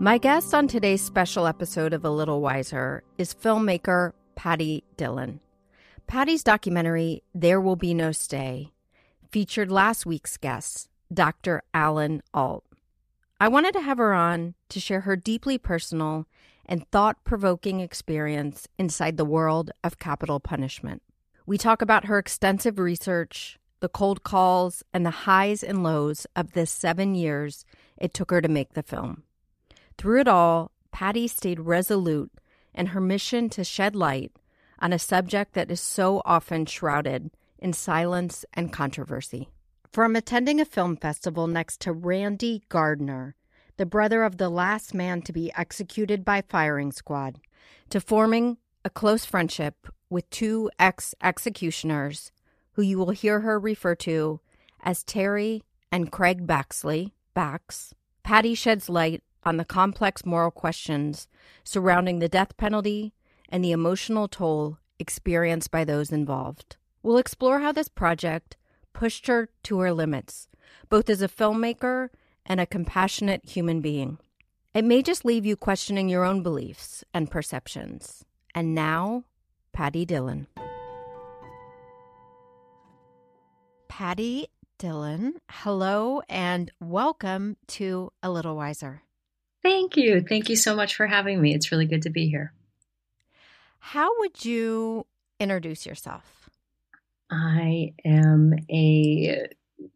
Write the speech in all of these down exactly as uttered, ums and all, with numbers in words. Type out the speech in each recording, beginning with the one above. My guest on today's special episode of A Little Wiser is filmmaker Patty Dillon. Patty's documentary, There Will Be No Stay, featured last week's guest, Doctor Allen Ault. I wanted to have her on to share her deeply personal and thought-provoking experience inside the world of capital punishment. We talk about her extensive research, the cold calls, and the highs and lows of the seven years it took her to make the film. Through it all, Patty stayed resolute in her mission to shed light on a subject that is so often shrouded in silence and controversy. From attending a film festival next to Randy Gardner, the brother of the last man to be executed by firing squad, to forming a close friendship with two ex-executioners who you will hear her refer to as Terry and Craig Baxley, Bax, Patty sheds light on the complex moral questions surrounding the death penalty and the emotional toll experienced by those involved. We'll explore how this project pushed her to her limits, both as a filmmaker and a compassionate human being. It may just leave you questioning your own beliefs and perceptions. And now, Patty Dillon. Patty Dillon, hello and welcome to A Little Wiser. Thank you. Thank you so much for having me. It's really good to be here. How would you introduce yourself? I am a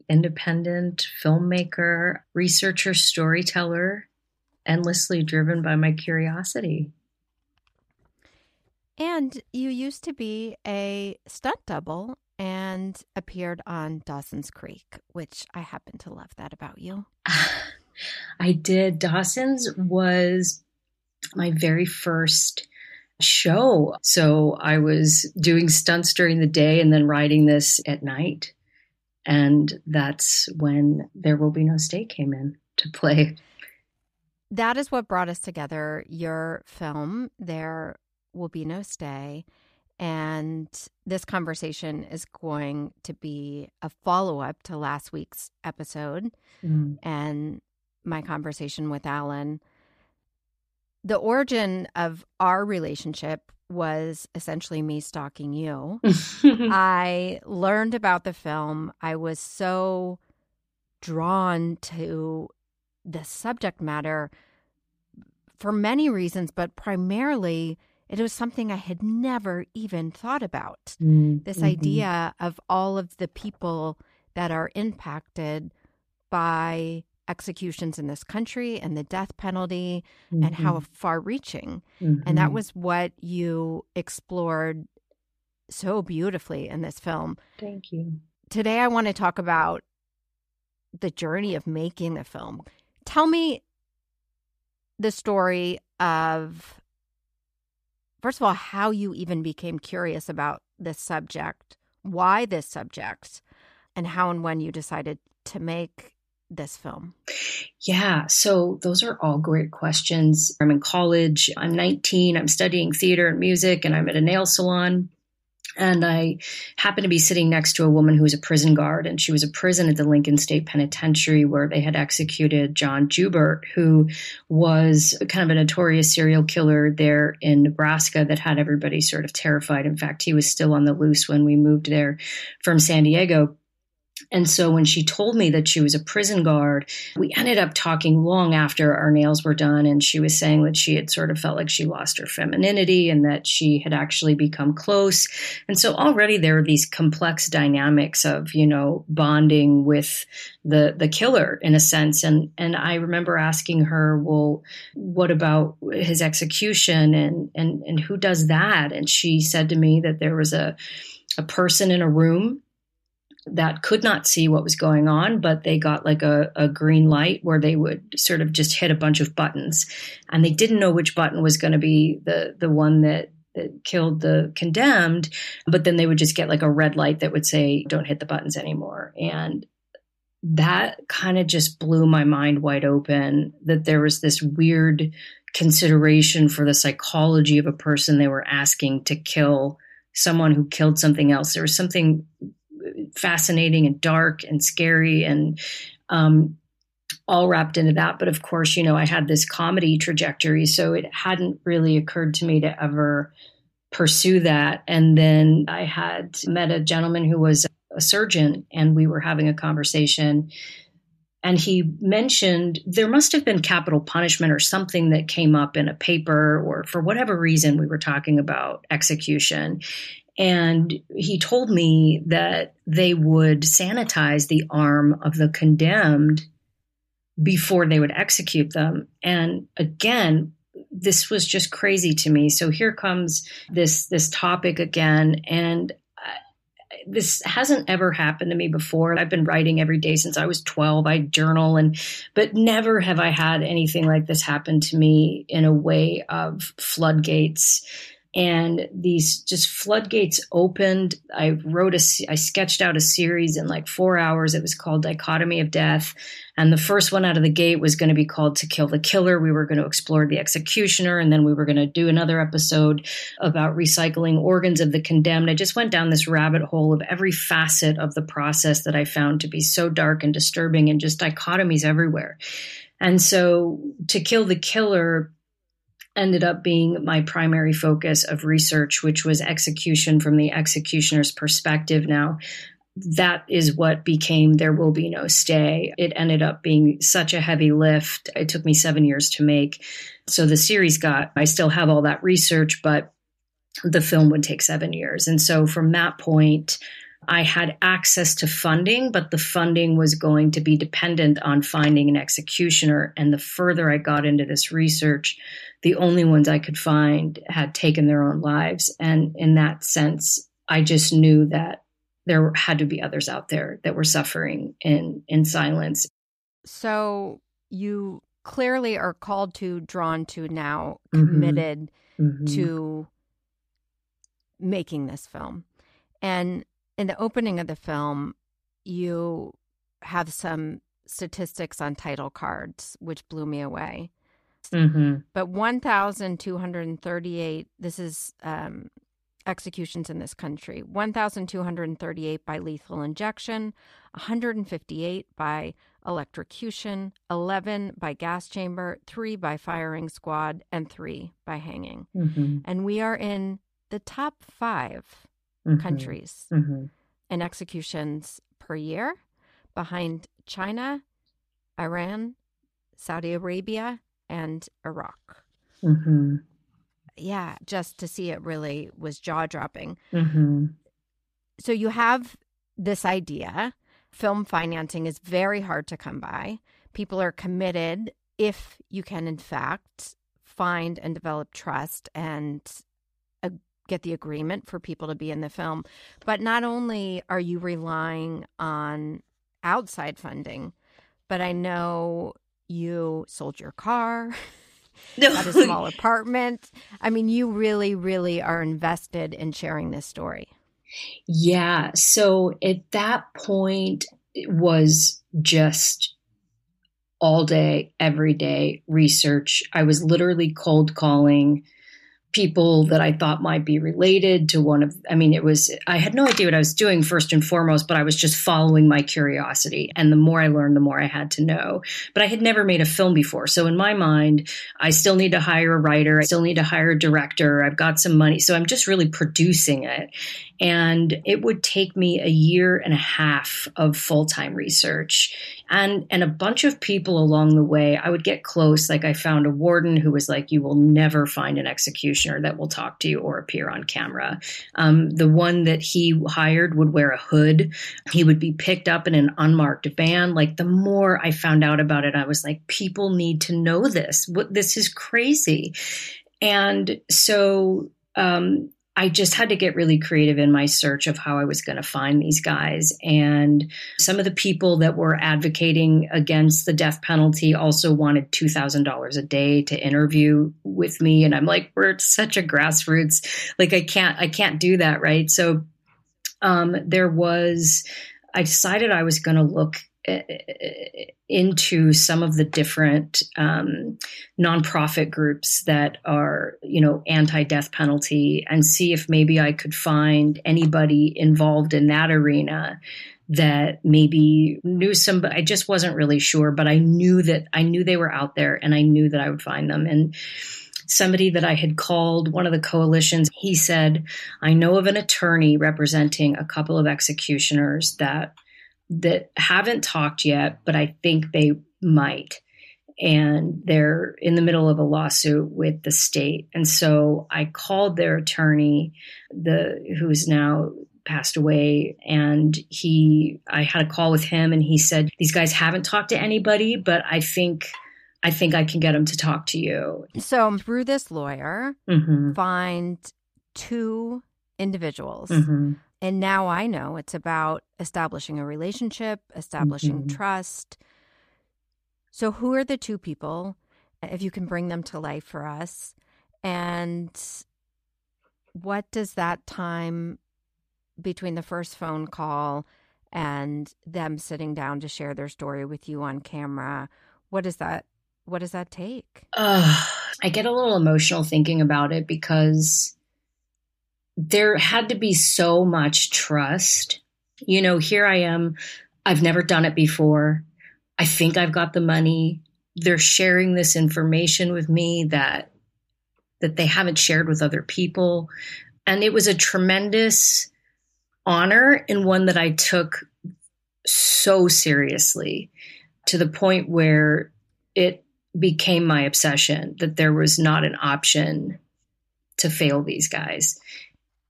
independent filmmaker, researcher, storyteller, endlessly driven by my curiosity. And you used to be a stunt double and appeared on Dawson's Creek, which I happen to love that about you. I did. Dawson's was my very first show. So I was doing stunts during the day and then writing this at night. And that's when There Will Be No Stay came in to play. That is what brought us together, your film, There Will Be No Stay. And this conversation is going to be a follow-up to last week's episode mm. and my conversation with Alan. The origin of our relationship was essentially me stalking you. I learned about the film. I was so drawn to the subject matter for many reasons, but primarily it was something I had never even thought about. Mm, this mm-hmm. idea of all of the people that are impacted by executions in this country and the death penalty mm-hmm. and how far-reaching. Mm-hmm. And that was what you explored so beautifully in this film. Thank you. Today I want to talk about the journey of making the film. Tell me the story of, first of all, how you even became curious about this subject, why this subject, and how and when you decided to make this film? Yeah. So those are all great questions. I'm in college. I'm nineteen. I'm studying theater and music, and I'm at a nail salon. And I happened to be sitting next to a woman who was a prison guard, and she was a prison at the Lincoln State Penitentiary where they had executed John Jubert, who was kind of a notorious serial killer there in Nebraska that had everybody sort of terrified. In fact, he was still on the loose when we moved there from San Diego. And so when she told me that she was a prison guard, we ended up talking long after our nails were done. And she was saying that she had sort of felt like she lost her femininity and that she had actually become close. And so already there were these complex dynamics of, you know, bonding with the the killer in a sense. And, and I remember asking her, well, what about his execution and, and, and who does that? And she said to me that there was a, a person in a room that could not see what was going on, but they got like a, a green light where they would sort of just hit a bunch of buttons, and they didn't know which button was going to be the the one that, that killed the condemned. But then they would just get like a red light that would say, don't hit the buttons anymore. And that kind of just blew my mind wide open, that there was this weird consideration for the psychology of a person they were asking to kill someone who killed something else. There was something fascinating and dark and scary. And um, all wrapped into that. But of course, you know, I had this comedy trajectory, so it hadn't really occurred to me to ever pursue that. And then I had met a gentleman who was a surgeon, and we were having a conversation, and he mentioned there must have been capital punishment or something that came up in a paper, or for whatever reason, we were talking about execution. And he told me that they would sanitize the arm of the condemned before they would execute them. And again, this was just crazy to me. So here comes this this topic again. And I, this hasn't ever happened to me before. I've been writing every day since I was twelve. I journal, and but never have I had anything like this happen to me in a way of floodgates. And these just floodgates opened. I wrote a, I sketched out a series in like four hours. It was called Dichotomy of Death. And the first one out of the gate was going to be called To Kill the Killer. We were going to explore the executioner. And then we were going to do another episode about recycling organs of the condemned. I just went down this rabbit hole of every facet of the process that I found to be so dark and disturbing, and just dichotomies everywhere. And so To Kill the Killer ended up being my primary focus of research, which was execution from the executioner's perspective. Now, that is what became There Will Be No Stay. It ended up being such a heavy lift. It took me seven years to make. So the series got, I still have all that research, but the film would take seven years. And so from that point, I had access to funding, but the funding was going to be dependent on finding an executioner. And the further I got into this research, the only ones I could find had taken their own lives. And in that sense, I just knew that there had to be others out there that were suffering in, in silence. So you clearly are called to, drawn to, now committed mm-hmm. Mm-hmm. to making this film. And in the opening of the film, you have some statistics on title cards, which blew me away. Mm-hmm. But one thousand two hundred thirty-eight, this is um, executions in this country, one thousand two hundred thirty-eight by lethal injection, one hundred fifty-eight by electrocution, eleven by gas chamber, three by firing squad, and three by hanging. Mm-hmm. And we are in the top five Mm-hmm. countries mm-hmm. and executions per year, behind China, Iran, Saudi Arabia, and Iraq. Mm-hmm. Yeah, just to see it really was jaw-dropping. Mm-hmm. So you have this idea. Film financing is very hard to come by. People are committed if you can, in fact, find and develop trust and a get the agreement for people to be in the film. But not only are you relying on outside funding, but I know you sold your car, got a small apartment. I mean, you really, really are invested in sharing this story. Yeah. So at that point, it was just all day, every day research. I was literally cold calling people that I thought might be related to one of, I mean, it was, I had no idea what I was doing first and foremost, but I was just following my curiosity. And the more I learned, the more I had to know. But I had never made a film before. So in my mind, I still need to hire a writer. I still need to hire a director. I've got some money. So I'm just really producing it. And it would take me a year and a half of full-time research and, and a bunch of people along the way. I would get close. Like I found a warden who was like, you will never find an executioner that will talk to you or appear on camera. Um, the one that he hired would wear a hood. He would be picked up in an unmarked van. Like the more I found out about it, I was like, people need to know this. What, this is crazy. And so, um, I just had to get really creative in my search of how I was going to find these guys. And some of the people that were advocating against the death penalty also wanted two thousand dollars a day to interview with me. And I'm like, we're such a grassroots, like I can't, I can't do that. Right. So um, there was, I decided I was going to look into some of the different um, nonprofit groups that are, you know, anti-death penalty, and see if maybe I could find anybody involved in that arena that maybe knew some, but I just wasn't really sure, but I knew that I knew they were out there, and I knew that I would find them. And somebody that I had called, one of the coalitions, he said, I know of an attorney representing a couple of executioners that that haven't talked yet, but I think they might. And they're in the middle of a lawsuit with the state. And so I called their attorney, the who's now passed away. And he, I had a call with him, and he said, these guys haven't talked to anybody, but I think, I think I can get them to talk to you. So through this lawyer, mm-hmm. find two individuals. Mm-hmm. And now I know it's about establishing a relationship, establishing mm-hmm. trust. So who are the two people, if you can bring them to life for us? And what does that time between the first phone call and them sitting down to share their story with you on camera, what does that, what does that take? Uh, I get a little emotional thinking about it, because there had to be so much trust. You know, here I am. I've never done it before. I think I've got the money. They're sharing this information with me that that they haven't shared with other people. And it was a tremendous honor, and one that I took so seriously, to the point where it became my obsession, that there was not an option to fail these guys.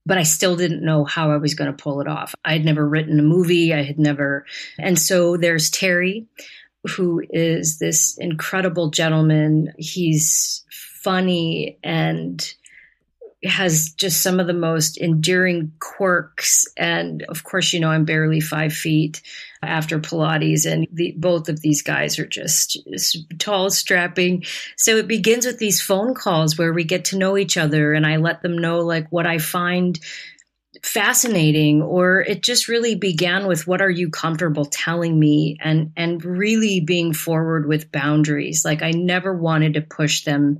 But I still didn't know how I was going to pull it off. I had never written a movie. I had never. And so there's Terry, who is this incredible gentleman. He's funny and has just some of the most endearing quirks. And of course, you know, I'm barely five feet after Pilates, and the, both of these guys are just, just tall, strapping. So it begins with these phone calls where we get to know each other, and I let them know like what I find fascinating, or it just really began with, what are you comfortable telling me? And, and really being forward with boundaries. Like, I never wanted to push them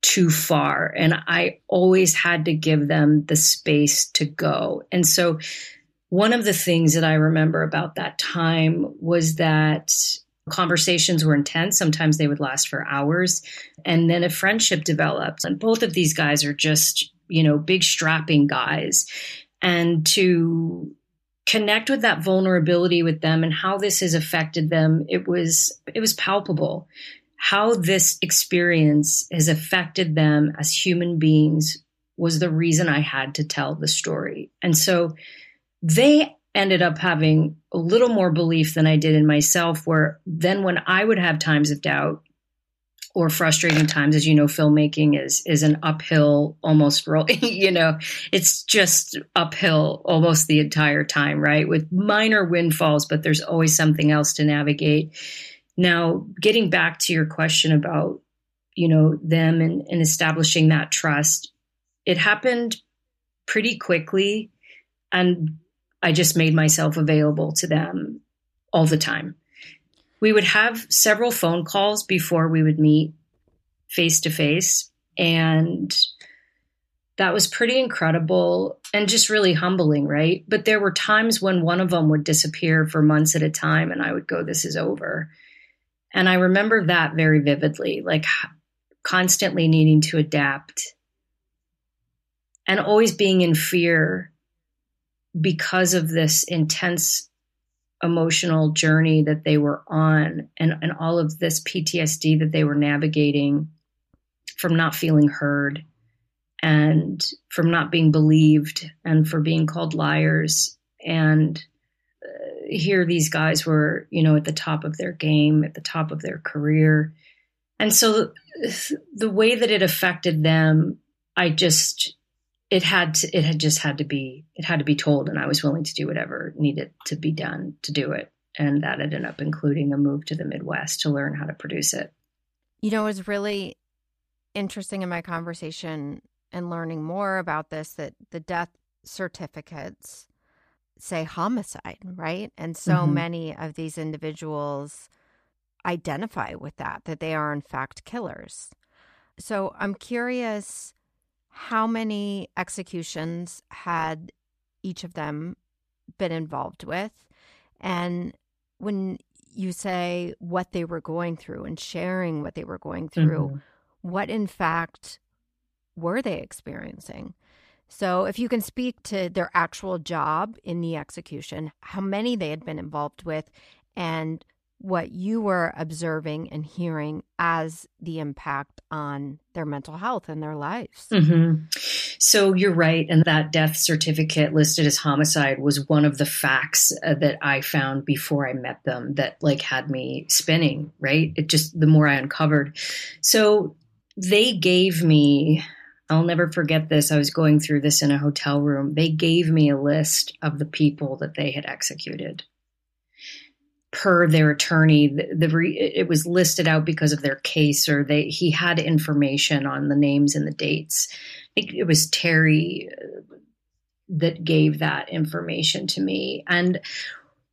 too far, and I always had to give them the space to go. And so one of the things that I remember about that time was that conversations were intense. Sometimes they would last for hours. And then a friendship developed. And both of these guys are just, you know, big strapping guys. And to connect with that vulnerability with them and how this has affected them, it was, it was palpable how this experience has affected them as human beings. Was the reason I had to tell the story. And so they ended up having a little more belief than I did in myself, where then when I would have times of doubt or frustrating times, as you know, filmmaking is, is an uphill, almost roll, you know, it's just uphill almost the entire time, right? With minor windfalls, but there's always something else to navigate. Now, getting back to your question about, you know, them and, and establishing that trust, it happened pretty quickly. And I just made myself available to them all the time. We would have several phone calls before we would meet face to face. And that was pretty incredible and just really humbling, right? But there were times when one of them would disappear for months at a time, and I would go, this is over. And I remember that very vividly, like constantly needing to adapt and always being in fear because of this intense emotional journey that they were on, and, and all of this P T S D that they were navigating from not feeling heard and from not being believed and for being called liars. And uh, here these guys were, you know, at the top of their game, at the top of their career. And so the, the way that it affected them, I just... It had to, it had just had to be, it had to be told, and I was willing to do whatever needed to be done to do it. And that ended up including a move to the Midwest to learn how to produce it. You know, it was really interesting in my conversation and learning more about this, that the death certificates say, homicide, right? And so mm-hmm. many of these individuals identify with that, that they are in fact killers. So I'm curious how many executions had each of them been involved with? And when you say what they were going through and sharing what they were going through, mm-hmm. what in fact were they experiencing? So if you can speak to their actual job in the execution, how many they had been involved with, and what you were observing and hearing as the impact on their mental health and their lives. Mm-hmm. So you're right. And that death certificate listed as homicide was one of the facts uh, that I found before I met them that like had me spinning, right? It just, the more I uncovered. So they gave me, I'll never forget this. I was going through this in a hotel room. They gave me a list of the people that they had executed. Per their attorney, the, the re, it was listed out because of their case, or they he had information on the names and the dates. I think it was Terry that gave that information to me. And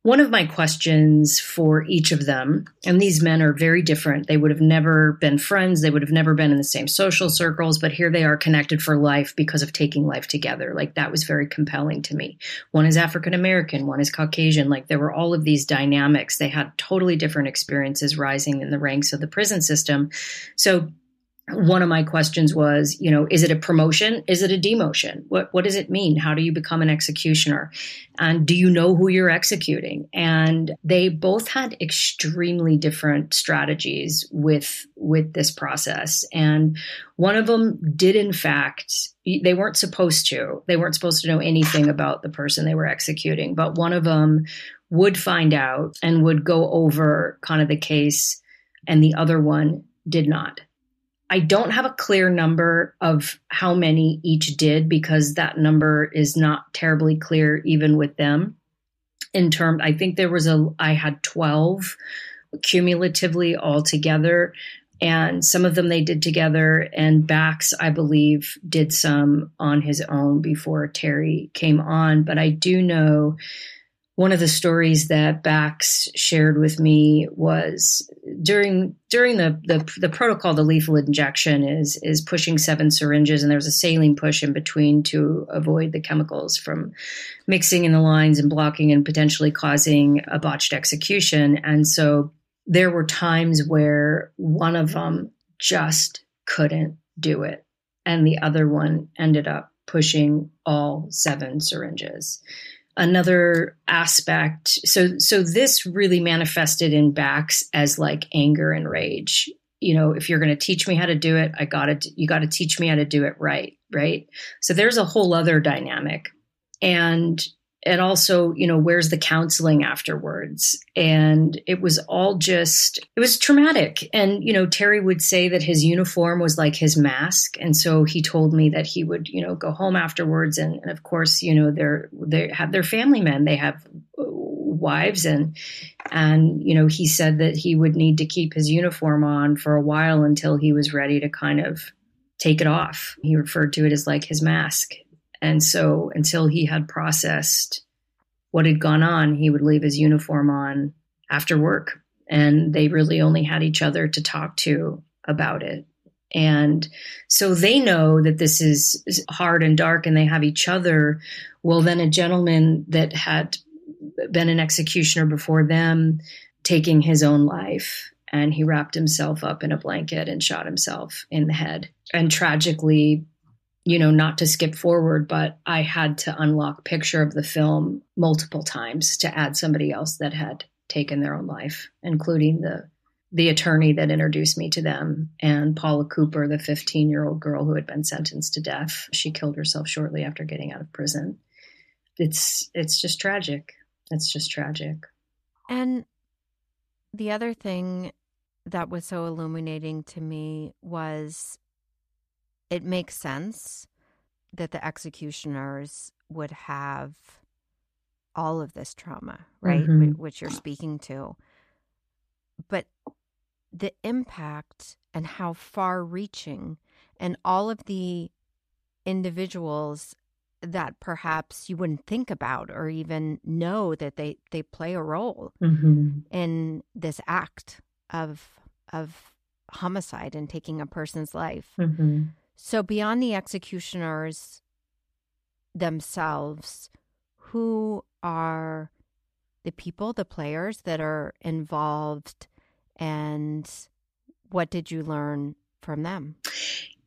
one of my questions for each of them, and these men are very different. They would have never been friends. They would have never been in the same social circles, but here they are connected for life because of taking life together. Like that was very compelling to me. One is African-American, one is Caucasian. Like there were all of these dynamics. They had totally different experiences rising in the ranks of the prison system. So one of my questions was, you know, is it a promotion? Is it a demotion? What what does it mean? How do you become an executioner? And do you know who you're executing? And they both had extremely different strategies with with this process. And one of them did, in fact, they weren't supposed to. They weren't supposed to know anything about the person they were executing. But one of them would find out and would go over kind of the case, and the other one did not. I don't have a clear number of how many each did because that number is not terribly clear even with them. In terms, I think there was a, I had twelve cumulatively all together, and some of them they did together, and Bax, I believe, did some on his own before Terry came on. But I do know one of the stories that Bax shared with me was during during the, the the protocol, the lethal injection is is pushing seven syringes, and there's a saline push in between to avoid the chemicals from mixing in the lines and blocking and potentially causing a botched execution. And so there were times where one of them just couldn't do it, and the other one ended up pushing all seven syringes. Another aspect, so so this really manifested in Bax as like anger and rage. You know, if you're going to teach me how to do it, I got to, you got to teach me how to do it right, right? So there's a whole other dynamic. And and also, you know, where's the counseling afterwards? And it was all just, it was traumatic. And, you know, Terry would say that his uniform was like his mask. And so he told me that he would, you know, go home afterwards. And, and of course, you know, they're, they have their family men, they have wives. And, and, you know, he said that he would need to keep his uniform on for a while until he was ready to kind of take it off. He referred to it as like his mask. And so until he had processed what had gone on, he would leave his uniform on after work. And they really only had each other to talk to about it. And so they know that this is hard and dark, and they have each other. Well, then a gentleman that had been an executioner before them taking his own life, and he wrapped himself up in a blanket and shot himself in the head. And tragically, you know, not to skip forward, but I had to unlock picture of the film multiple times to add somebody else that had taken their own life, including the the attorney that introduced me to them, and Paula Cooper, the fifteen-year-old girl who had been sentenced to death. She killed herself shortly after getting out of prison. It's it's just tragic. It's just tragic. And the other thing that was so illuminating to me was, it makes sense that the executioners would have all of this trauma, right? Mm-hmm. Which you're speaking to. But the impact and how far reaching, and all of the individuals that perhaps you wouldn't think about or even know that they, they play a role mm-hmm. in this act of of homicide and taking a person's life. Mm-hmm. So beyond the executioners themselves, who are the people, the players that are involved, and what did you learn from them?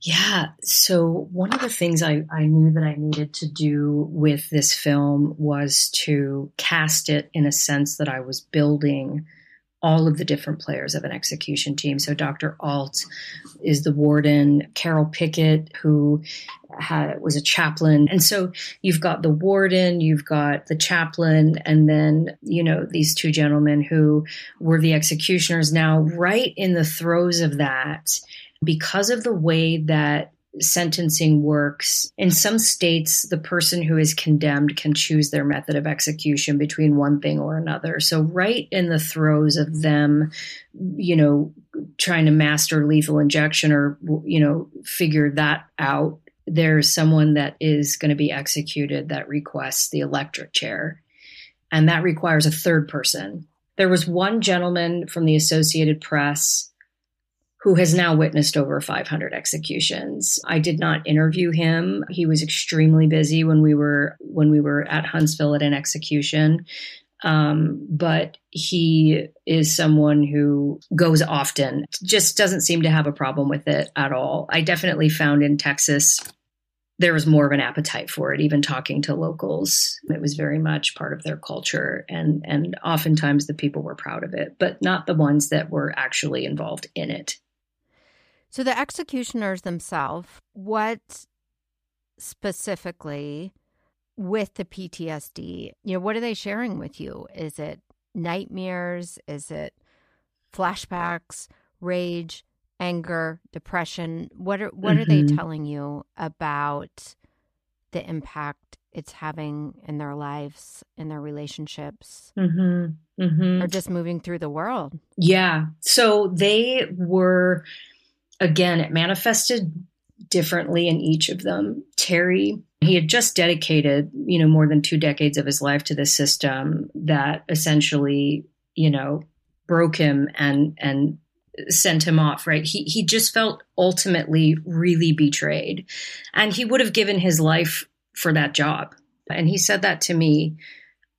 Yeah. So one of the things I, I knew that I needed to do with this film was to cast it in a sense that I was building all of the different players of an execution team. So Doctor Ault is the warden, Carol Pickett, who had, was a chaplain. And so you've got the warden, you've got the chaplain, and then, you know, these two gentlemen who were the executioners. Now, right in the throes of that, because of the way that sentencing works, in some states, the person who is condemned can choose their method of execution between one thing or another. So right in the throes of them, you know, trying to master lethal injection or, you know, figure that out, there's someone that is going to be executed that requests the electric chair. And that requires a third person. There was one gentleman from the Associated Press who has now witnessed over five hundred executions. I did not interview him. He was extremely busy when we were when we were at Huntsville at an execution. Um, but he is someone who goes often, just doesn't seem to have a problem with it at all. I definitely found in Texas there was more of an appetite for it, even talking to locals. It was very much part of their culture, and, and oftentimes the people were proud of it, but not the ones that were actually involved in it. So the executioners themselves, what specifically with the P T S D, you know, what are they sharing with you? Is it nightmares? Is it flashbacks, rage, anger, depression? What are, what mm-hmm. are they telling you about the impact it's having in their lives, in their relationships, mm-hmm. Mm-hmm. or just moving through the world? Yeah. So they were... Again, it manifested differently in each of them. Terry, he had just dedicated, you know, more than two decades of his life to this system that essentially, you know, broke him and and sent him off, right? He he just felt ultimately really betrayed. And he would have given his life for that job. And he said that to me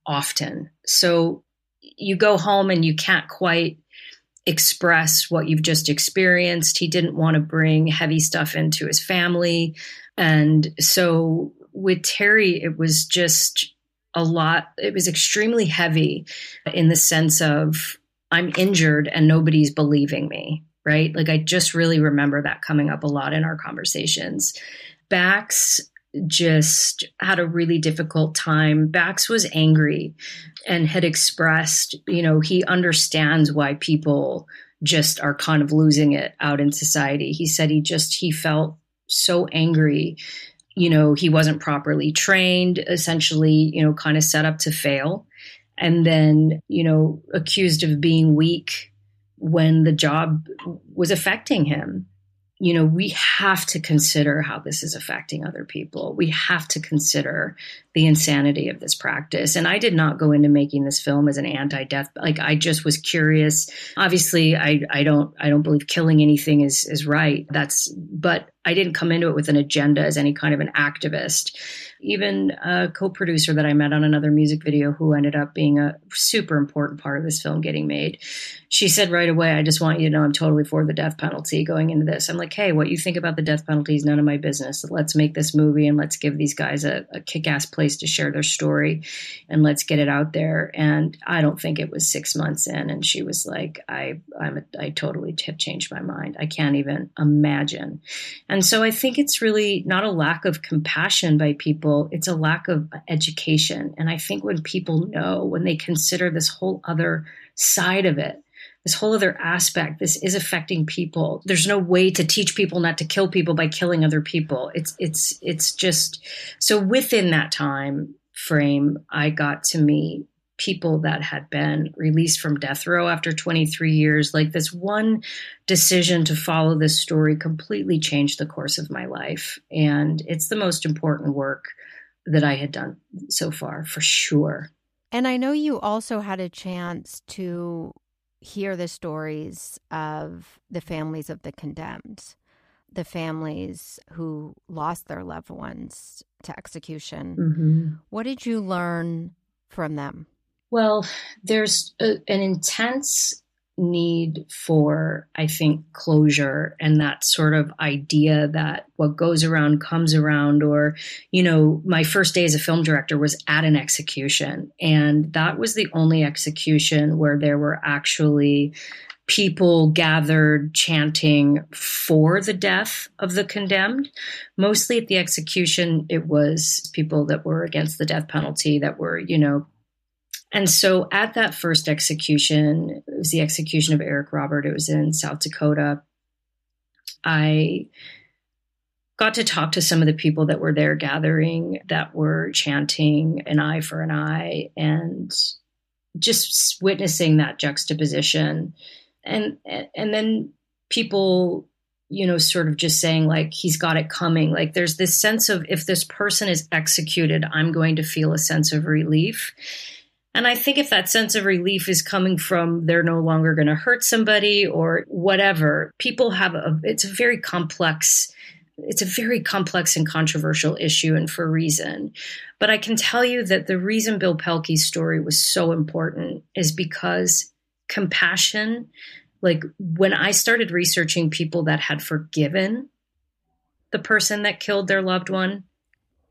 often. So you go home and you can't quite express what you've just experienced. He didn't want to bring heavy stuff into his family. And so with Terry, it was just a lot. It was extremely heavy in the sense of I'm injured and nobody's believing me, right? Like I just really remember that coming up a lot in our conversations. Bax just had a really difficult time. Bax was angry and had expressed, you know, he understands why people just are kind of losing it out in society. He said he just, he felt so angry, you know, he wasn't properly trained, essentially, you know, kind of set up to fail. And then, you know, accused of being weak when the job was affecting him. You know, we have to consider how this is affecting other people. We have to consider the insanity of this practice. And I did not go into making this film as an anti-death. Like, I just was curious. Obviously, I, I don't I don't believe killing anything is is right. That's but I didn't come into it with an agenda as any kind of an activist. Even a co-producer that I met on another music video who ended up being a super important part of this film getting made, she said right away, I just want you to know I'm totally for the death penalty going into this. I'm like, hey, what you think about the death penalty is none of my business. Let's make this movie and let's give these guys a, a kick-ass place to share their story and let's get it out there. And I don't think it was six months in. And she was like, I I'm a, I totally have changed my mind. I can't even imagine. And so I think it's really not a lack of compassion by people. It's a lack of education. And I think when people know, when they consider this whole other side of it, this whole other aspect, this is affecting people. There's no way to teach people not to kill people by killing other people. It's it's it's just so within that time frame, I got to meet people that had been released from death row after twenty-three years. Like this one decision to follow this story completely changed the course of my life. And it's the most important work that I had done so far, for sure. And I know you also had a chance to hear the stories of the families of the condemned, the families who lost their loved ones to execution. Mm-hmm. What did you learn from them? Well, there's a, an intense need for, I think, closure, and that sort of idea that what goes around comes around. Or, you know, my first day as a film director was at an execution, and that was the only execution where there were actually people gathered chanting for the death of the condemned. Mostly at the execution, it was people that were against the death penalty that were, you know. And so at that first execution, it was the execution of Eric Robert. It was in South Dakota. I got to talk to some of the people that were there gathering, that were chanting an eye for an eye, and just witnessing that juxtaposition. And, and then people, you know, sort of just saying, like, he's got it coming. Like, there's this sense of, if this person is executed, I'm going to feel a sense of relief. And I think if that sense of relief is coming from they're no longer going to hurt somebody or whatever, people have a, it's a very complex, it's a very complex and controversial issue, and for a reason. But I can tell you that the reason Bill Pelke's story was so important is because compassion, like when I started researching people that had forgiven the person that killed their loved one,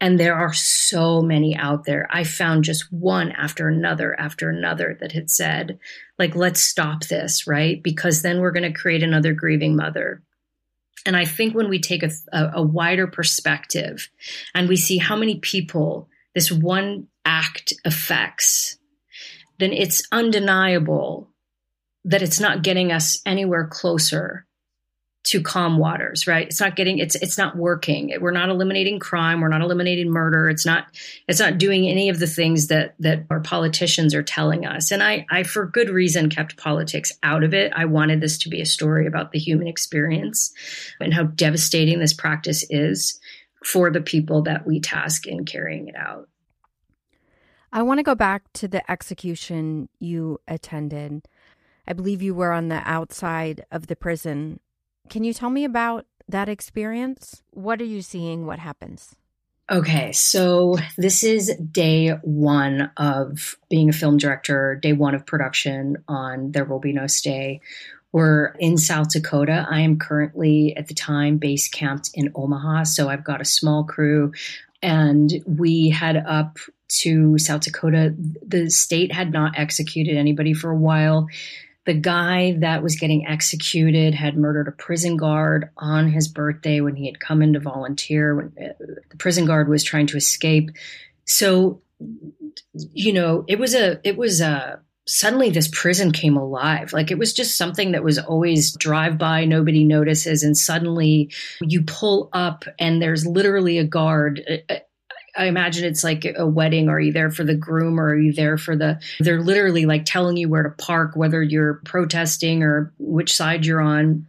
and there are so many out there. I found just one after another after another that had said, like, let's stop this, right? Because then we're going to create another grieving mother. And I think when we take a, a wider perspective and we see how many people this one act affects, then it's undeniable that it's not getting us anywhere closer to calm waters, right? It's not getting, it's, it's not working. We're not eliminating crime. We're not eliminating murder. It's not, it's not doing any of the things that, that our politicians are telling us. And I, I, for good reason, kept politics out of it. I wanted this to be a story about the human experience and how devastating this practice is for the people that we task in carrying it out. I want to go back to the execution you attended. I believe you were on the outside of the prison. Can you tell me about that experience? What are you seeing? What happens? Okay, so this is day one of being a film director, day one of production on There Will Be No Stay. We're in South Dakota. I am currently, at the time, base camped in Omaha, so I've got a small crew. And we head up to South Dakota. The state had not executed anybody for a while. The guy that was getting executed had murdered a prison guard on his birthday when he had come in to volunteer, when the prison guard was trying to escape. So, you know, it was a, it was a, suddenly this prison came alive. Like, it was just something that was always drive by, nobody notices. And suddenly you pull up and there's literally a guard. I imagine it's like a wedding. Are you there for the groom, or are you there for the, they're literally like telling you where to park, whether you're protesting or which side you're on.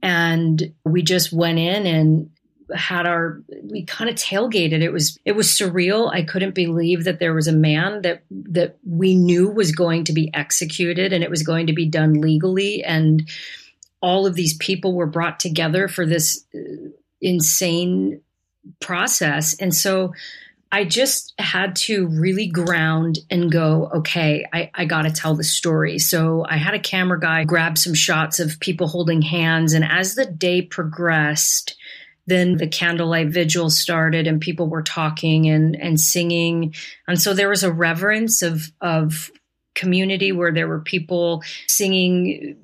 And we just went in and had our, we kind of tailgated. It was, it was surreal. I couldn't believe that there was a man that, that we knew was going to be executed, and it was going to be done legally. And all of these people were brought together for this insane process. And so I just had to really ground and go, okay, I, I got to tell the story. So I had a camera guy grab some shots of people holding hands. And as the day progressed, then the candlelight vigil started and people were talking and, and singing. And so there was a reverence of, of community where there were people singing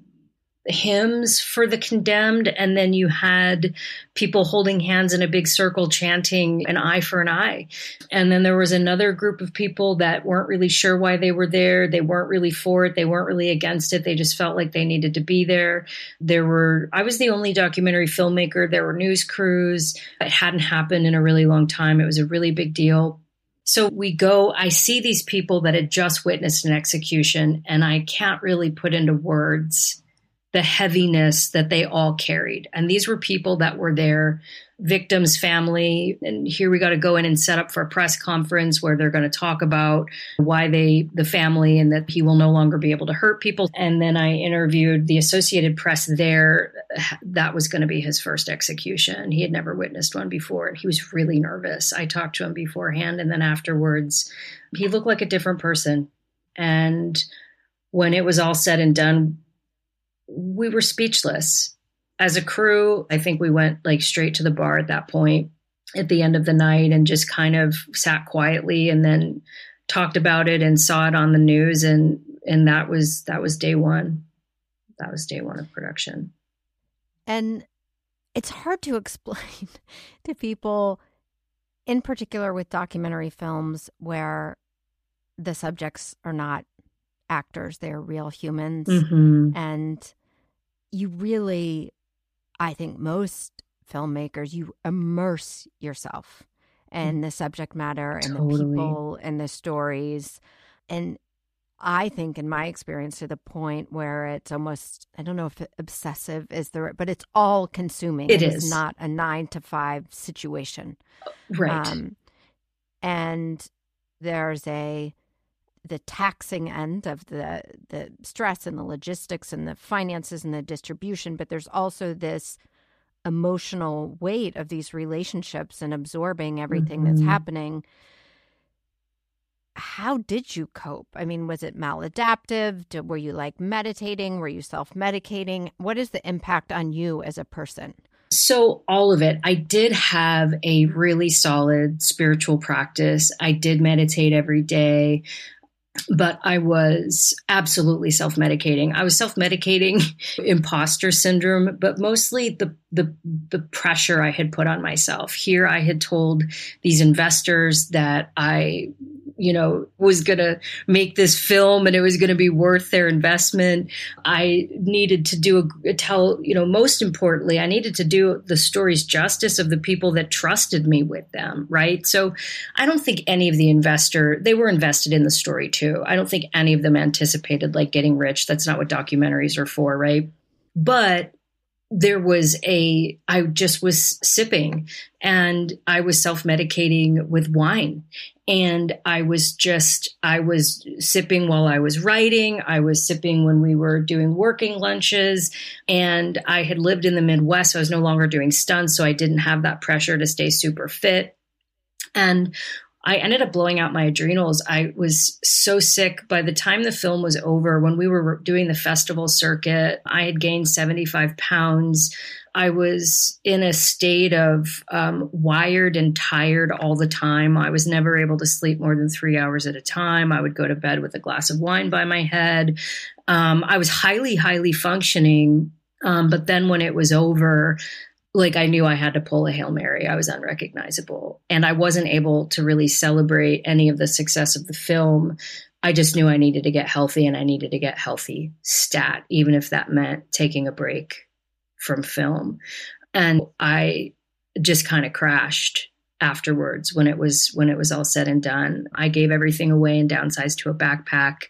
hymns for the condemned, and then you had people holding hands in a big circle chanting an eye for an eye. And then there was another group of people that weren't really sure why they were there. They weren't really for it. They weren't really against it. They just felt like they needed to be there. There were, I was the only documentary filmmaker. There were news crews. It hadn't happened in a really long time. It was a really big deal. So we go, I see these people that had just witnessed an execution, and I can't really put into words the heaviness that they all carried. And these were people that were their victims' family. And here we got to go in and set up for a press conference where they're going to talk about why they, the family, and that he will no longer be able to hurt people. And then I interviewed the Associated Press there. That was going to be his first execution. He had never witnessed one before. And he was really nervous. I talked to him beforehand. And then afterwards, he looked like a different person. And when it was all said and done, we were speechless. As a crew, I think we went like straight to the bar at that point at the end of the night and just kind of sat quietly and then talked about it and saw it on the news. And, and that was, that was day one. That was day one of production. And it's hard to explain to people, in particular with documentary films where the subjects are not actors, they're real humans. Mm-hmm. And you really, I think most filmmakers, you immerse yourself in the subject matter and totally. The people and the stories. And I think in my experience, to the point where it's almost, I don't know if obsessive is the right, but it's all consuming. It, it is. Is not a nine to five situation. Right. Um, and there's a, the taxing end of the the stress and the logistics and the finances and the distribution, but there's also this emotional weight of these relationships and absorbing everything mm-hmm. that's happening. How did you cope? I mean, was it maladaptive? Did, were you like meditating? Were you self-medicating? What is the impact on you as a person? So all of it. I did have a really solid spiritual practice. I did meditate every day. But I was absolutely self-medicating. I was self-medicating imposter syndrome, but mostly the, the the pressure I had put on myself. Here I had told these investors that I, you know, was going to make this film and it was going to be worth their investment. I needed to do a, a tell, you know, most importantly, I needed to do the stories justice of the people that trusted me with them, right? So I don't think any of the investor, they were invested in the story too. I don't think any of them anticipated like getting rich. That's not what documentaries are for, right? But there was a, I just was sipping and I was self-medicating with wine. And I was just, I was sipping while I was writing. I was sipping when we were doing working lunches. And I had lived in the Midwest, so I was no longer doing stunts. So I didn't have that pressure to stay super fit. And I ended up blowing out my adrenals. I was so sick. By the time the film was over, when we were doing the festival circuit, I had gained seventy-five pounds. I was in a state of um, wired and tired all the time. I was never able to sleep more than three hours at a time. I would go to bed with a glass of wine by my head. Um, I was highly, highly functioning. Um, but then when it was over, like I knew I had to pull a Hail Mary. I was unrecognizable and I wasn't able to really celebrate any of the success of the film. I just knew I needed to get healthy and I needed to get healthy stat, even if that meant taking a break from film. And I just kind of crashed afterwards when it was, when it was all said and done. I gave everything away and downsized to a backpack.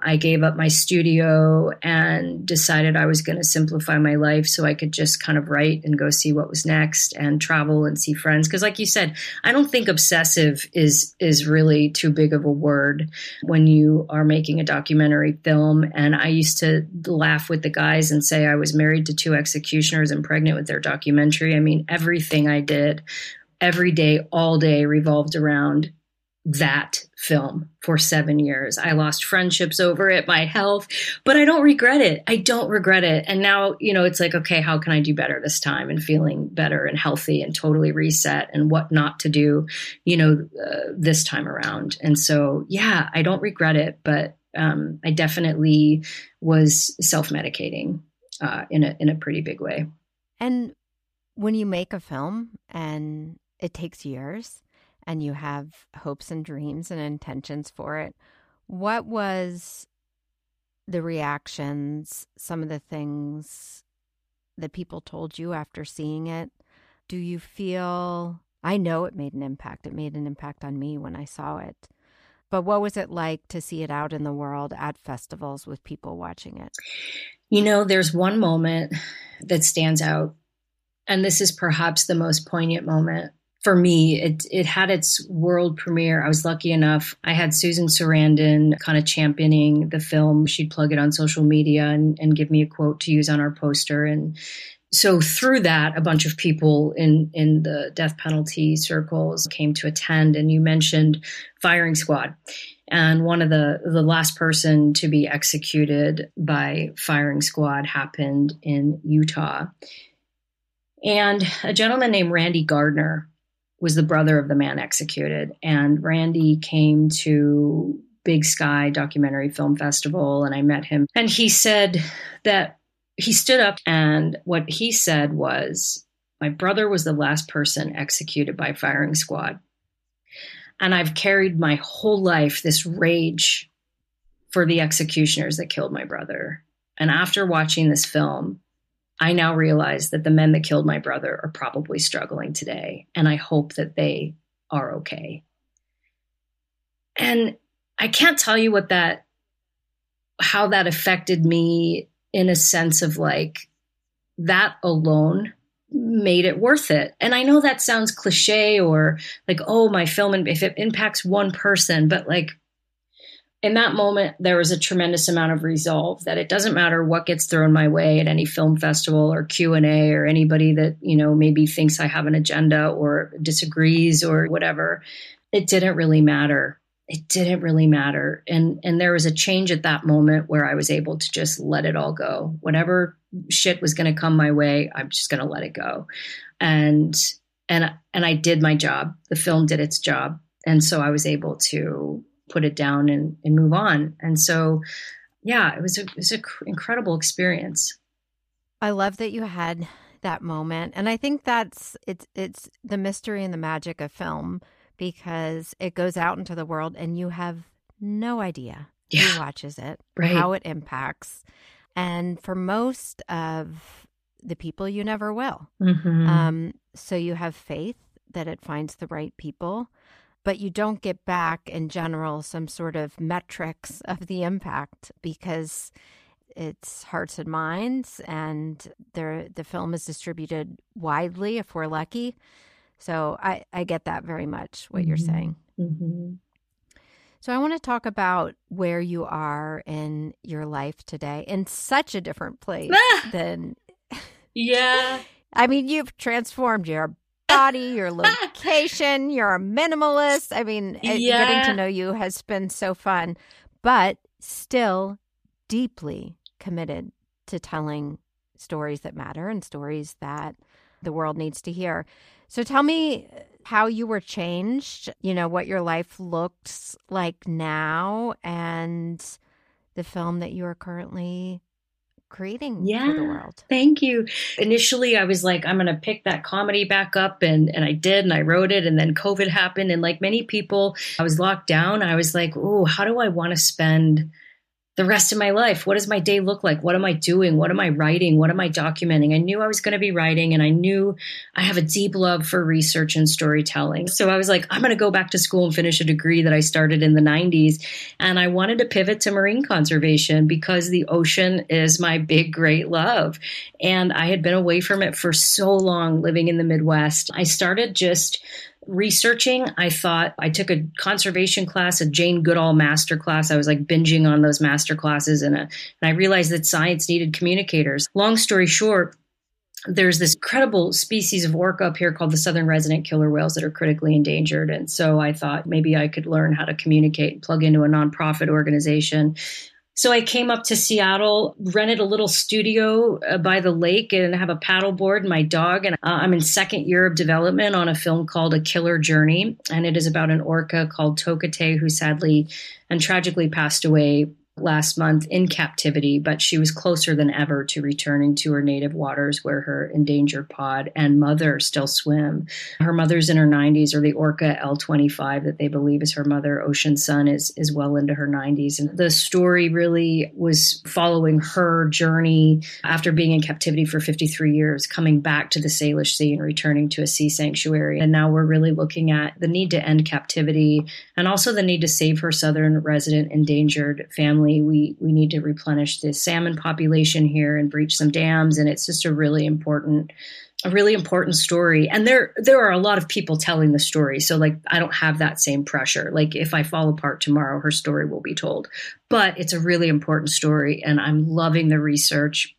I gave up my studio and decided I was going to simplify my life so I could just kind of write and go see what was next and travel and see friends. Because like you said, I don't think obsessive is is really too big of a word when you are making a documentary film. And I used to laugh with the guys and say I was married to two executioners and pregnant with their documentary. I mean, everything I did every day, all day revolved around that film for seven years. I lost friendships over it, my health, but I don't regret it. I don't regret it. And now, you know, it's like, okay, how can I do better this time and feeling better and healthy and totally reset and what not to do, you know, uh, this time around. And so, yeah, I don't regret it, but um, I definitely was self-medicating uh, in a, in a pretty big way. And when you make a film and it takes years, and you have hopes and dreams and intentions for it, what was the reactions, some of the things that people told you after seeing it? Do you feel, I know it made an impact. It made an impact on me when I saw it. But what was it like to see it out in the world at festivals with people watching it? You know, there's one moment that stands out, and this is perhaps the most poignant moment for me. It it had its world premiere. I was lucky enough. I had Susan Sarandon kind of championing the film. She'd plug it on social media and, and give me a quote to use on our poster. And so through that, a bunch of people in, in the death penalty circles came to attend. And you mentioned firing squad. And one of the, the last person to be executed by firing squad happened in Utah. And a gentleman named Randy Gardner was the brother of the man executed. And Randy came to Big Sky Documentary Film Festival, and I met him. And he said that he stood up, and what he said was, "My brother was the last person executed by firing squad. And I've carried my whole life this rage for the executioners that killed my brother. And after watching this film, I now realize that the men that killed my brother are probably struggling today. And I hope that they are okay." And I can't tell you what that, how that affected me in a sense of like, that alone made it worth it. And I know that sounds cliche or like, oh, my film, and if it impacts one person, but like in that moment, there was a tremendous amount of resolve that it doesn't matter what gets thrown my way at any film festival or Q and A or anybody that, you know, maybe thinks I have an agenda or disagrees or whatever. It didn't really matter. It didn't really matter. And, and there was a change at that moment where I was able to just let it all go. Whatever shit was going to come my way, I'm just going to let it go. And, and, and I did my job. The film did its job. And so I was able to put it down and, and move on. And so, yeah, it was a, it was an incredible experience. I love that you had that moment. And I think that's, it's, it's the mystery and the magic of film, because it goes out into the world and you have no idea yeah. who watches it, right. how it impacts. And for most of the people, you never will. Mm-hmm. Um, so you have faith that it finds the right people, but you don't get back in general some sort of metrics of the impact, because it's hearts and minds, and the the film is distributed widely if we're lucky. So I, I get that very much, what mm-hmm. you're saying. Mm-hmm. So I want to talk about where you are in your life today, in such a different place ah! than... Yeah. I mean, you've transformed your body, your location, you're a minimalist. I mean, yeah. getting to know you has been so fun, but still deeply committed to telling stories that matter and stories that the world needs to hear. So tell me how you were changed, you know, what your life looks like now, and the film that you are currently creating yeah, for the world. Thank you. Initially, I was like, I'm going to pick that comedy back up. And, and I did, and I wrote it. And then COVID happened. And like many people, I was locked down. I was like, oh, how do I want to spend the rest of my life? What does my day look like? What am I doing? What am I writing? What am I documenting? I knew I was going to be writing, and I knew I have a deep love for research and storytelling. So I was like, I'm going to go back to school and finish a degree that I started in the nineties. And I wanted to pivot to marine conservation because the ocean is my big, great love. And I had been away from it for so long, living in the Midwest. I started just researching. I thought I took a conservation class, a Jane Goodall masterclass. I was like binging on those masterclasses, and, a, and I realized that science needed communicators. Long story short, there's this incredible species of orca up here called the Southern Resident Killer Whales that are critically endangered. And so I thought maybe I could learn how to communicate, plug into a nonprofit organization. So I came up to Seattle, rented a little studio uh, by the lake, and have a paddleboard and my dog. And uh, I'm in second year of development on a film called A Killer Journey. And it is about an orca called Tokitae, who sadly and tragically passed away last month in captivity, but she was closer than ever to returning to her native waters where her endangered pod and mother still swim. Her mother's in her nineties, or the orca L twenty-five that they believe is her mother, Ocean Sun, is, is well into her nineties. And the story really was following her journey after being in captivity for fifty-three years, coming back to the Salish Sea and returning to a sea sanctuary. And now we're really looking at the need to end captivity and also the need to save her southern resident endangered family. We we need to replenish the salmon population here and breach some dams. And it's just a really important, a really important story. And there there are a lot of people telling the story. So like, I don't have that same pressure. Like if I fall apart tomorrow, her story will be told. But it's a really important story. And I'm loving the research.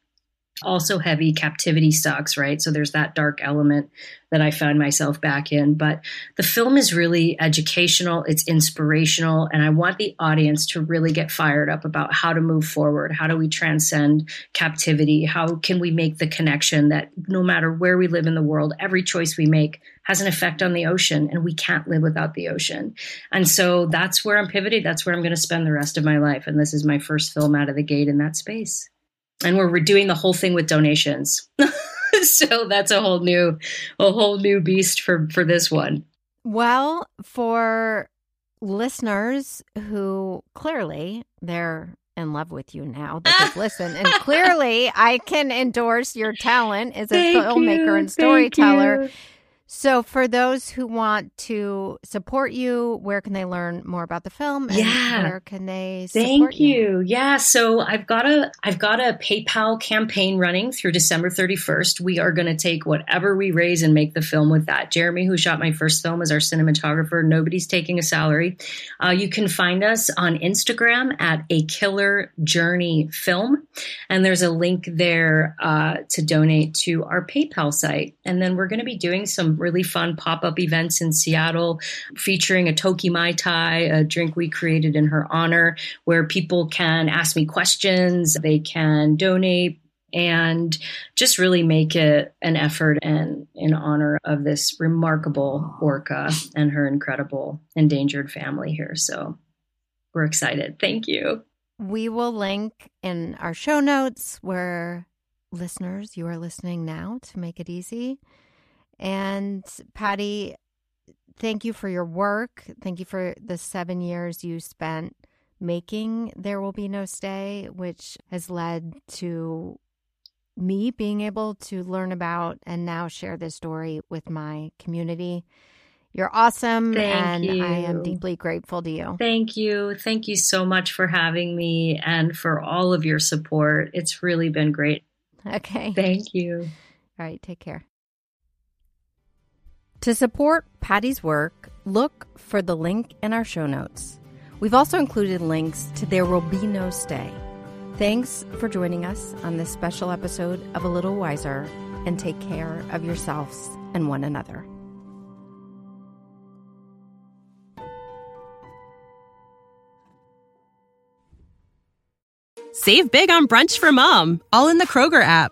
Also heavy, captivity sucks, right? So there's that dark element that I found myself back in. But the film is really educational, it's inspirational, and I want the audience to really get fired up about how to move forward. How do we transcend captivity? How can we make the connection that no matter where we live in the world, every choice we make has an effect on the ocean, and we can't live without the ocean. And so that's where I'm pivoted. That's where I'm going to spend the rest of my life. And this is my first film out of the gate in that space. And we're doing the whole thing with donations. So that's a whole new a whole new beast for, for this one. Well, for listeners who clearly they're in love with you now that they've listened. And clearly I can endorse your talent as a thank filmmaker you, and storyteller. So for those who want to support you, where can they learn more about the film? And yeah. Where can they support Thank you. you? Yeah. So I've got a I've got a PayPal campaign running through December thirty-first. We are going to take whatever we raise and make the film with that. Jeremy, who shot my first film, is our cinematographer. Nobody's taking a salary. Uh, you can find us on Instagram at A Killer Journey Film. And there's a link there uh, to donate to our PayPal site. And then we're going to be doing some really fun pop-up events in Seattle featuring a Toki Mai Tai, a drink we created in her honor, where people can ask me questions, they can donate, and just really make it an effort and in honor of this remarkable orca and her incredible endangered family here. So we're excited. Thank you. We will link in our show notes where listeners, you are listening now to make it easy. And Patty, thank you for your work. Thank you for the seven years you spent making There Will Be No Stay, which has led to me being able to learn about and now share this story with my community. You're awesome. Thank and you. I am deeply grateful to you. Thank you. Thank you so much for having me and for all of your support. It's really been great. Okay. Thank you. All right. Take care. To support Patty's work, look for the link in our show notes. We've also included links to There Will Be No Stay. Thanks for joining us on this special episode of A Little Wiser, and take care of yourselves and one another. Save big on brunch for mom, all in the Kroger app.